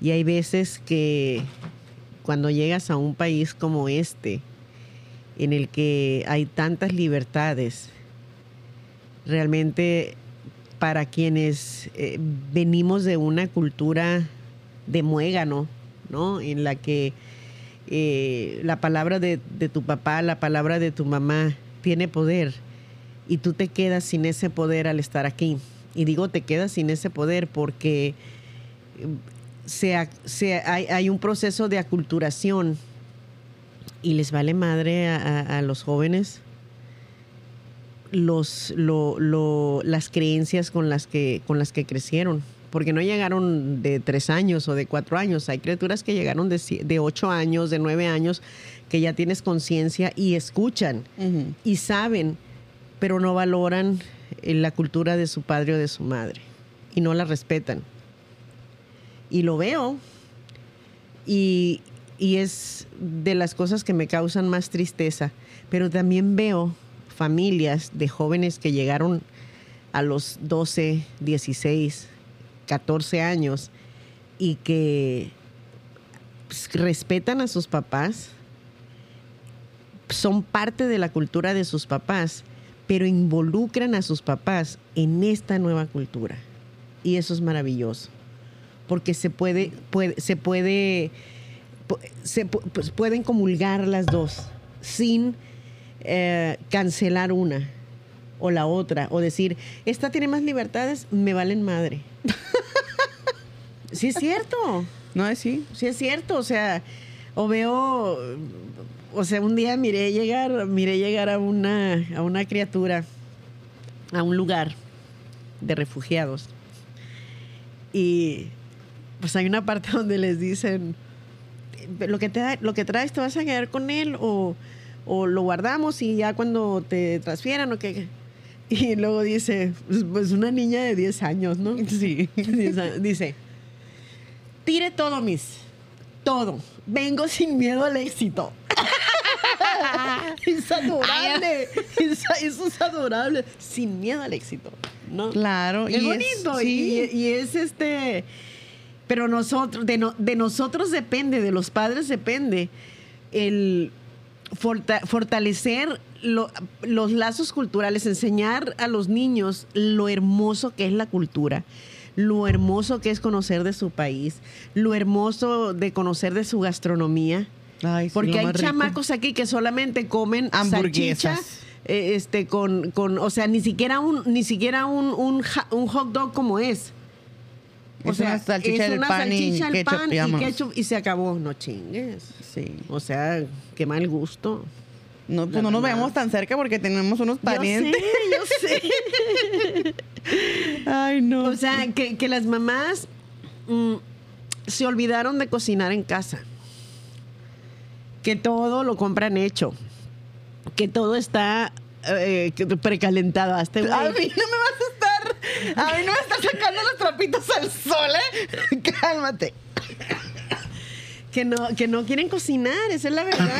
Y hay veces que cuando llegas a un país como este, en el que hay tantas libertades, realmente, para quienes eh, venimos de una cultura de muégano, ¿no? En la que eh, la palabra de, de tu papá, la palabra de tu mamá tiene poder, y tú te quedas sin ese poder al estar aquí. Y digo te quedas sin ese poder porque se, se, hay, hay un proceso de aculturación y les vale madre a, a, a los jóvenes Los, lo, lo, las creencias con las que con las que crecieron, porque no llegaron de tres años o de cuatro años. Hay criaturas que llegaron de, de ocho años, de nueve años, que ya tienes conciencia y escuchan uh-huh. y saben, pero no valoran la cultura de su padre o de su madre y no la respetan. Y lo veo y, y es de las cosas que me causan más tristeza, pero también veo familias de jóvenes que llegaron a los doce, dieciséis, catorce años y que pues, respetan a sus papás, son parte de la cultura de sus papás, pero involucran a sus papás en esta nueva cultura. Y eso es maravilloso, porque se puede, puede, se puede, se pues, pueden comulgar las dos sin Eh, cancelar una o la otra, o decir, esta tiene más libertades, me valen madre. Sí es cierto. No es sí. Sí es cierto, o sea, o veo, o sea, un día miré llegar, miré llegar a una, a una criatura, a un lugar de refugiados. Y pues hay una parte donde les dicen, lo que te, lo que traes te vas a quedar con él, o o lo guardamos y ya cuando te transfieran o qué. Y luego dice, pues, pues una niña de diez años, ¿no? Sí. Dice, tire todo, miss. Todo. Vengo sin miedo al éxito. Es adorable. Es, eso es adorable. Sin miedo al éxito, ¿no? Claro. Es y bonito. Es, sí. y, y es este... Pero nosotros, de, no, de nosotros depende, de los padres depende el... Forta, fortalecer lo, los lazos culturales, enseñar a los niños lo hermoso que es la cultura, lo hermoso que es conocer de su país, lo hermoso de conocer de su gastronomía. Ay, porque hay chamacos rico. Aquí que solamente comen hamburguesas, salchicha, eh, este, con, con, o sea, ni siquiera un, ni siquiera un, un, un hot dog como es. O es sea, una salchicha, es una pan salchicha y el ketchup, pan y ketchup y se acabó. No chingues. Sí. O sea, qué mal gusto. No, pues no nos vemos tan cerca porque tenemos unos parientes. Yo sé, yo sé. Ay, no. O sea, que, que las mamás mm, se olvidaron de cocinar en casa. Que todo lo compran hecho. Que todo está eh, precalentado. Hasta a mí no me vas a estar... A mí no me estás sacando los trapitos al sol, ¿eh? Cálmate. Que no, que no quieren cocinar, esa es la verdad.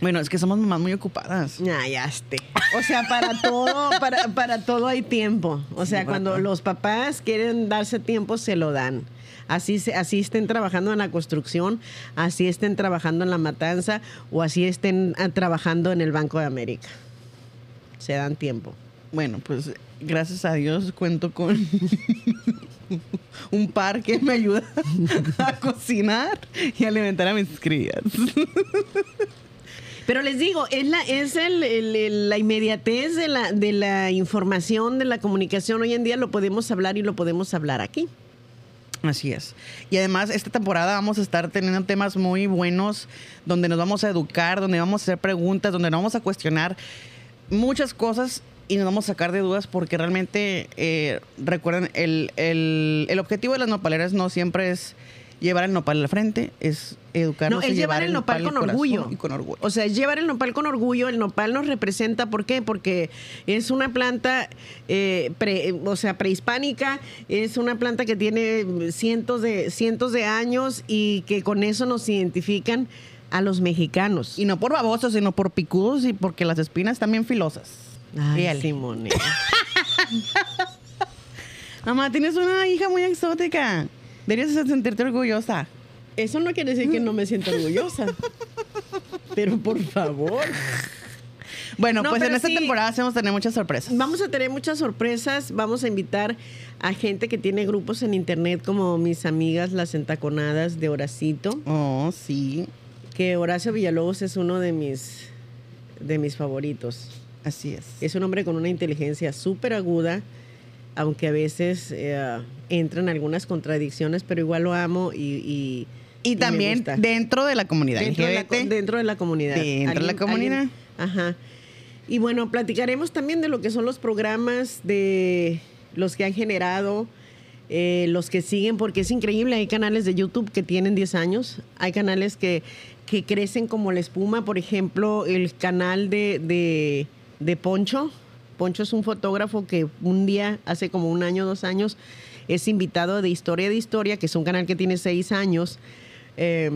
Bueno, es que somos mamás muy ocupadas. Ah, ya esté. O sea, para todo, para, para todo hay tiempo. O sea, sí, cuando los papás quieren darse tiempo, se lo dan. Así, así estén trabajando en la construcción, así estén trabajando en la matanza o así estén trabajando en el Banco de América. Se dan tiempo. Bueno, pues gracias a Dios cuento con un par que me ayuda a cocinar y alimentar a mis crías. Pero les digo, es la, es el, el, el, la inmediatez de la, de la información, de la comunicación. Hoy en día lo podemos hablar y lo podemos hablar aquí. Así es. Y además, esta temporada vamos a estar teniendo temas muy buenos, donde nos vamos a educar, donde vamos a hacer preguntas, donde nos vamos a cuestionar muchas cosas y nos vamos a sacar de dudas porque realmente, eh, recuerden, el, el, el objetivo de las nopaleras no siempre es... Llevar el nopal al frente es educarnos. No, es llevar, llevar el nopal, nopal con orgullo. Y con orgullo. O sea, es llevar el nopal con orgullo. El nopal nos representa, ¿por qué? Porque es una planta, eh, pre, o sea, prehispánica, es una planta que tiene cientos de, cientos de años y que con eso nos identifican a los mexicanos. Y no por babosos, sino por picudos y porque las espinas también filosas. Ay, Simone. Mamá, tienes una hija muy exótica. Deberías sentirte orgullosa. Eso no quiere decir que no me sienta orgullosa. Pero por favor. Bueno, no, pues en esta sí, temporada vamos a tener muchas sorpresas. Vamos a tener muchas sorpresas. Vamos a invitar a gente que tiene grupos en internet, como mis amigas Las Entaconadas de Horacito. Oh, sí. Que Horacio Villalobos es uno de mis, de mis favoritos. Así es. Es un hombre con una inteligencia súper aguda, aunque a veces eh, entran algunas contradicciones, pero igual lo amo y... Y, y, y también dentro de la comunidad. Dentro, de la, dentro de la comunidad. Dentro de la comunidad. Ajá. Y bueno, platicaremos también de lo que son los programas, de los que han generado, eh, los que siguen, porque es increíble. Hay canales de YouTube que tienen diez años. Hay canales que, que crecen como la espuma. Por ejemplo, el canal de, de, de Poncho. Poncho es un fotógrafo que un día, hace como un año, dos años, es invitado de Historia de Historia, que es un canal que tiene seis años, eh,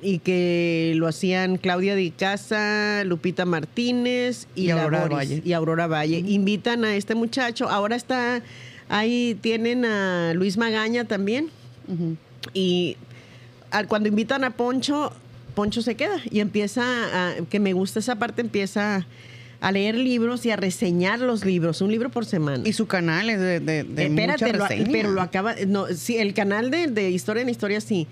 y que lo hacían Claudia de Casa, Lupita Martínez y, y, Aurora, Boris, Valle. y Aurora Valle. Uh-huh. Invitan a este muchacho. Ahora está ahí, tienen a Luis Magaña también. Uh-huh. Y al, cuando invitan a Poncho, Poncho se queda y empieza, a, que me gusta esa parte, empieza... A, a leer libros y a reseñar los libros, un libro por semana. Y su canal es de, de, de Espérate, mucha reseña. Lo, pero lo acaba... No, sí, el canal de, de Historia en Historia, sí.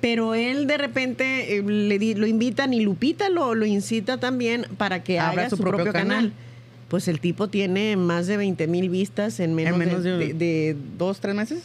Pero él de repente eh, le di, lo invitan y Lupita lo, lo incita también para que Abra haga su, su propio, propio canal. canal. Pues el tipo tiene más de veinte mil vistas en menos, en menos de, de, de, de... ¿Dos, tres meses?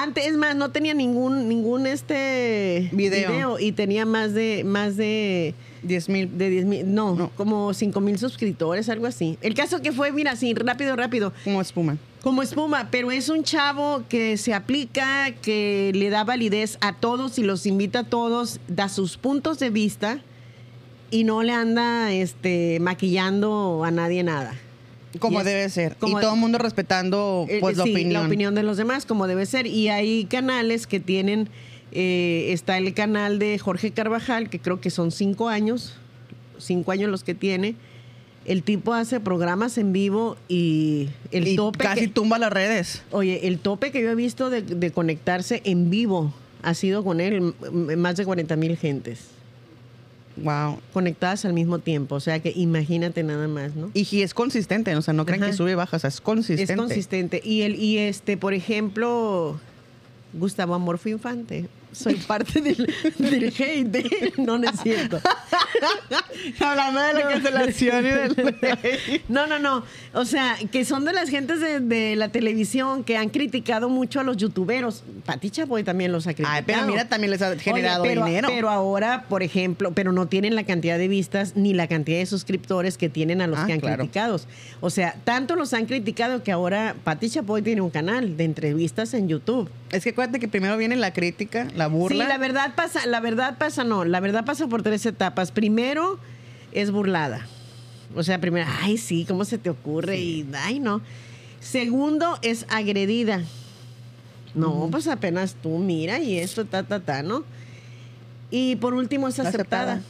Antes, es más, no tenía ningún ningún este... Video. video y tenía más de... Más de diez mil. De diez mil, no, no, como cinco mil suscriptores, algo así. El caso que fue, mira, así, rápido, rápido. Como espuma. Como espuma, pero es un chavo que se aplica, que le da validez a todos y los invita a todos, da sus puntos de vista y no le anda este maquillando a nadie nada. Como es, debe ser. Como y todo el mundo respetando pues, eh, la sí, opinión. la opinión de los demás, como debe ser. Y hay canales que tienen... Eh, está el canal de Jorge Carvajal, que creo que son cinco años, cinco años los que tiene. El tipo hace programas en vivo y el y tope casi que, tumba las redes. Oye, el tope que yo he visto de, de conectarse en vivo ha sido con él más de cuarenta mil gentes. Wow. Conectadas al mismo tiempo, o sea que imagínate nada más, ¿no? Y es consistente, o sea, no crean Ajá. que sube y baja, o sea, es consistente. Es consistente. Y el y este, por ejemplo, Gustavo Adolfo Infante. Soy parte del, del hate, no, no es cierto. Hablando de la no. cancelación y del hate. No, no, no. O sea, que son de las gentes de, de la televisión que han criticado mucho a los youtuberos. Pati Chapoy también los ha criticado. Ay, pero mira, también les ha generado Oye, pero, dinero. Pero ahora, por ejemplo, pero no tienen la cantidad de vistas ni la cantidad de suscriptores que tienen a los ah, que han claro. criticado. O sea, tanto los han criticado que ahora Pati Chapoy tiene un canal de entrevistas en YouTube. Es que acuérdate que primero viene la crítica, la burla. Sí, la verdad pasa, la verdad pasa, no, la verdad pasa por tres etapas. Primero es burlada. O sea, primero, ay, sí, ¿cómo se te ocurre? Sí. Y, ay, no. Segundo es agredida. No, uh-huh. pues apenas tú, mira, y esto, ta, ta, ta, ¿no? Y por último es aceptada. aceptada.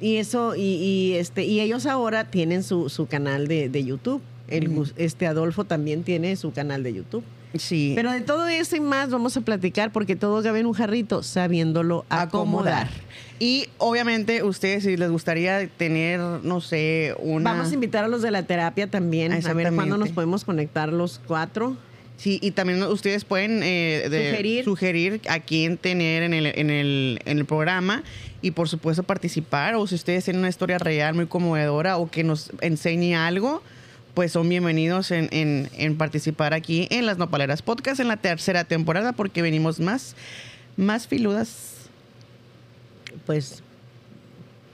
Y eso, y, y este, y ellos ahora tienen su, su canal de, de YouTube. El, uh-huh. Este Adolfo también tiene su canal de YouTube. Sí. Pero de todo eso y más vamos a platicar porque todo cabe en un jarrito, sabiéndolo acomodar. acomodar. Y obviamente ustedes, si les gustaría tener, no sé, una... Vamos a invitar a los de la terapia también, a ver cuándo nos podemos conectar los cuatro. Sí, y también ustedes pueden eh, de, sugerir. sugerir a quién tener en el, en, el, en el programa y por supuesto participar, o si ustedes tienen una historia real muy conmovedora o que nos enseñe algo, pues son bienvenidos en, en, en participar aquí en Las Nopaleras Podcast en la tercera temporada porque venimos más, más filudas. Pues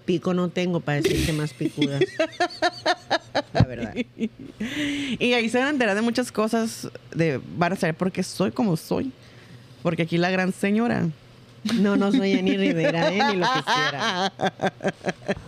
pico no tengo para decirte más picudas. La verdad. Y ahí se van a enterar de muchas cosas, de, van a saber por qué soy como soy. Porque aquí la gran señora... No, no soy Jenny Rivera, ¿eh? Ni lo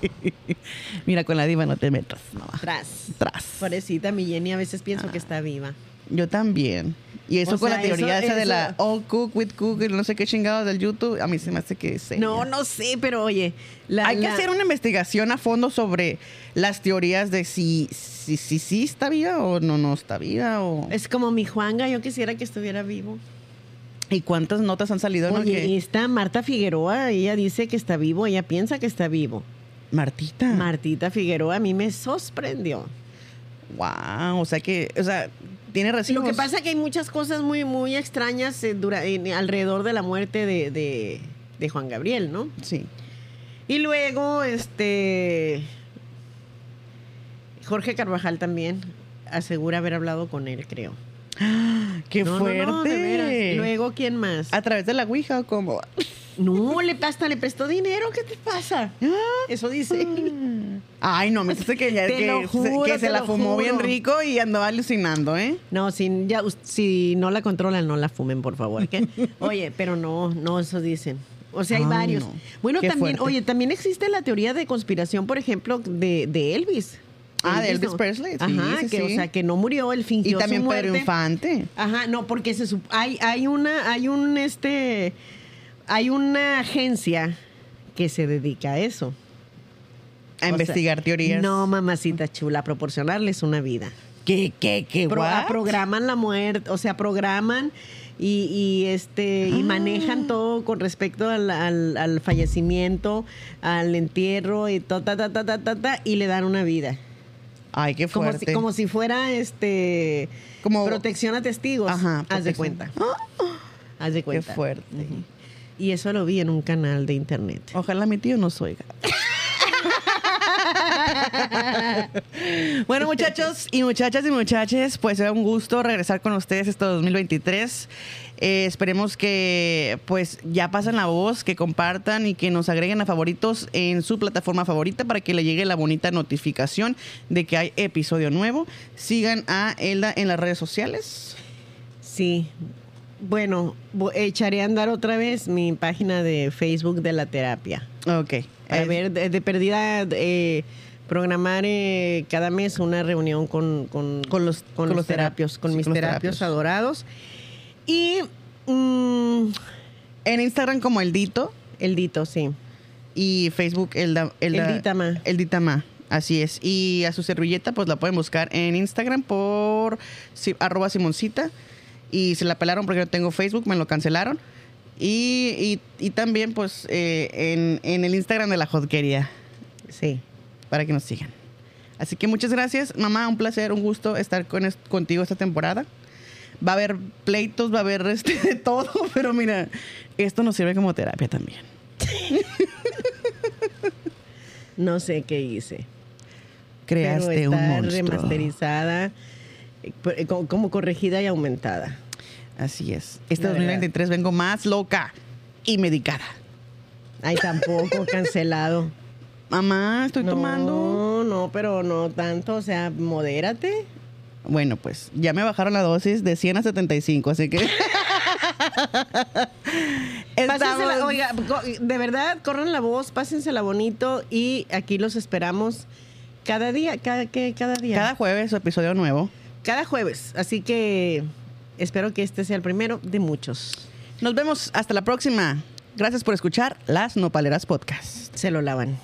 que quiera. Mira, con la diva no te metas, no. Tras. Tras. Pobrecita, mi Jenny a veces pienso ah. que está viva. Yo también. Y eso o con sea, la teoría eso, esa eso. de la all cook with cook y no sé qué chingados del YouTube, a mí se me hace que sé. No, no sé, pero oye. La, Hay la... que hacer una investigación a fondo sobre las teorías de si sí si, si, si está viva o no, no está viva. O... Es como mi Juanga, yo quisiera que estuviera vivo. ¿Y cuántas notas han salido? Oye, ¿no? que... está Marta Figueroa, ella dice que está vivo, ella piensa que está vivo. Martita. Martita Figueroa, a mí me sorprendió. Wow, o sea que, o sea, tiene recibos. Lo que pasa es que hay muchas cosas muy, muy extrañas eh, dura, eh, alrededor de la muerte de, de, de Juan Gabriel, ¿no? Sí. Y luego, este, Jorge Carvajal también asegura haber hablado con él, creo. ¡Ah, qué no, fuerte! No, no, de veras. Luego, ¿quién más? ¿A través de la ouija o cómo? No, le, hasta le prestó dinero. ¿Qué te pasa? Eso dice. Ay, no, me dice que ya que, lo juro, que se la fumó juro. bien rico y andaba alucinando, ¿eh? No, si, ya, si no la controlan, no la fumen, por favor. ¿Qué? Oye, pero no, no, eso dicen. O sea, hay Ay, varios. No. Bueno, qué también, fuerte. Oye, también existe la teoría de conspiración, por ejemplo, de, de Elvis. Ah, de Elvis Presley. Sí, Ajá, sí, que, sí. o sea, que no murió, él fingió su muerte. Y también Pedro Infante. Ajá, no, porque se sup- hay, hay una, hay un, este, hay una agencia que se dedica a eso. A o investigar sea, teorías. No, mamacita chula, a proporcionarles una vida. ¿Qué, qué, qué? Pro- programan la muerte, o sea, programan y, y este ah. y manejan todo con respecto al, al, al fallecimiento, al entierro y ta, ta, ta, ta, ta, ta, ta, y le dan una vida. Ay, qué fuerte. Como si, como si fuera este como, protección a testigos. Ajá. Protección. Haz de cuenta. Haz de cuenta. Qué fuerte. Uh-huh. Y eso lo vi en un canal de internet. Ojalá mi tío nos oiga. Bueno, muchachos y muchachas y muchaches, pues era un gusto regresar con ustedes este dos mil veintitrés. Eh, esperemos que pues ya pasen la voz, que compartan y que nos agreguen a favoritos en su plataforma favorita para que le llegue la bonita notificación de que hay episodio nuevo. Sigan a Elda en las redes sociales. Sí. Bueno, echaré a andar otra vez mi página de Facebook de la terapia. Ok. A ver, de, de perdida, eh, programar eh, cada mes una reunión con, con, con los, con con los terapios, terapios, con sí, mis con terapios, terapios adorados. Y um, en Instagram como Eldito. Eldito, sí. Y Facebook Elda, Elda, Eldita Ma. Eldita Ma. Así es. Y a su servilleta, pues la pueden buscar en Instagram por si, arroba Simoncita. Y se la pelaron porque no tengo Facebook, me lo cancelaron. Y, y, y también, pues, eh, en, en el Instagram de la Jodquería. Sí, para que nos sigan. Así que muchas gracias, mamá. Un placer, un gusto estar con est- contigo esta temporada. Va a haber pleitos, va a haber este de todo, pero mira, esto nos sirve como terapia también. No sé qué hice. Creaste pero está un monstruo. Remasterizada, como corregida y aumentada. Así es. Este dos mil veintitrés vengo más loca y medicada. Ay, tampoco, cancelado. Mamá, estoy no, tomando. No, no, pero no tanto, o sea, modérate. Bueno, pues ya me bajaron la dosis de cien a setenta y cinco, así que... Estamos... Oiga, de verdad, corran la voz, pásensela bonito y aquí los esperamos cada día, cada, ¿qué, cada día. Cada jueves, episodio nuevo. Cada jueves, así que espero que este sea el primero de muchos. Nos vemos hasta la próxima. Gracias por escuchar Las Nopaleras Podcast. Se lo lavan.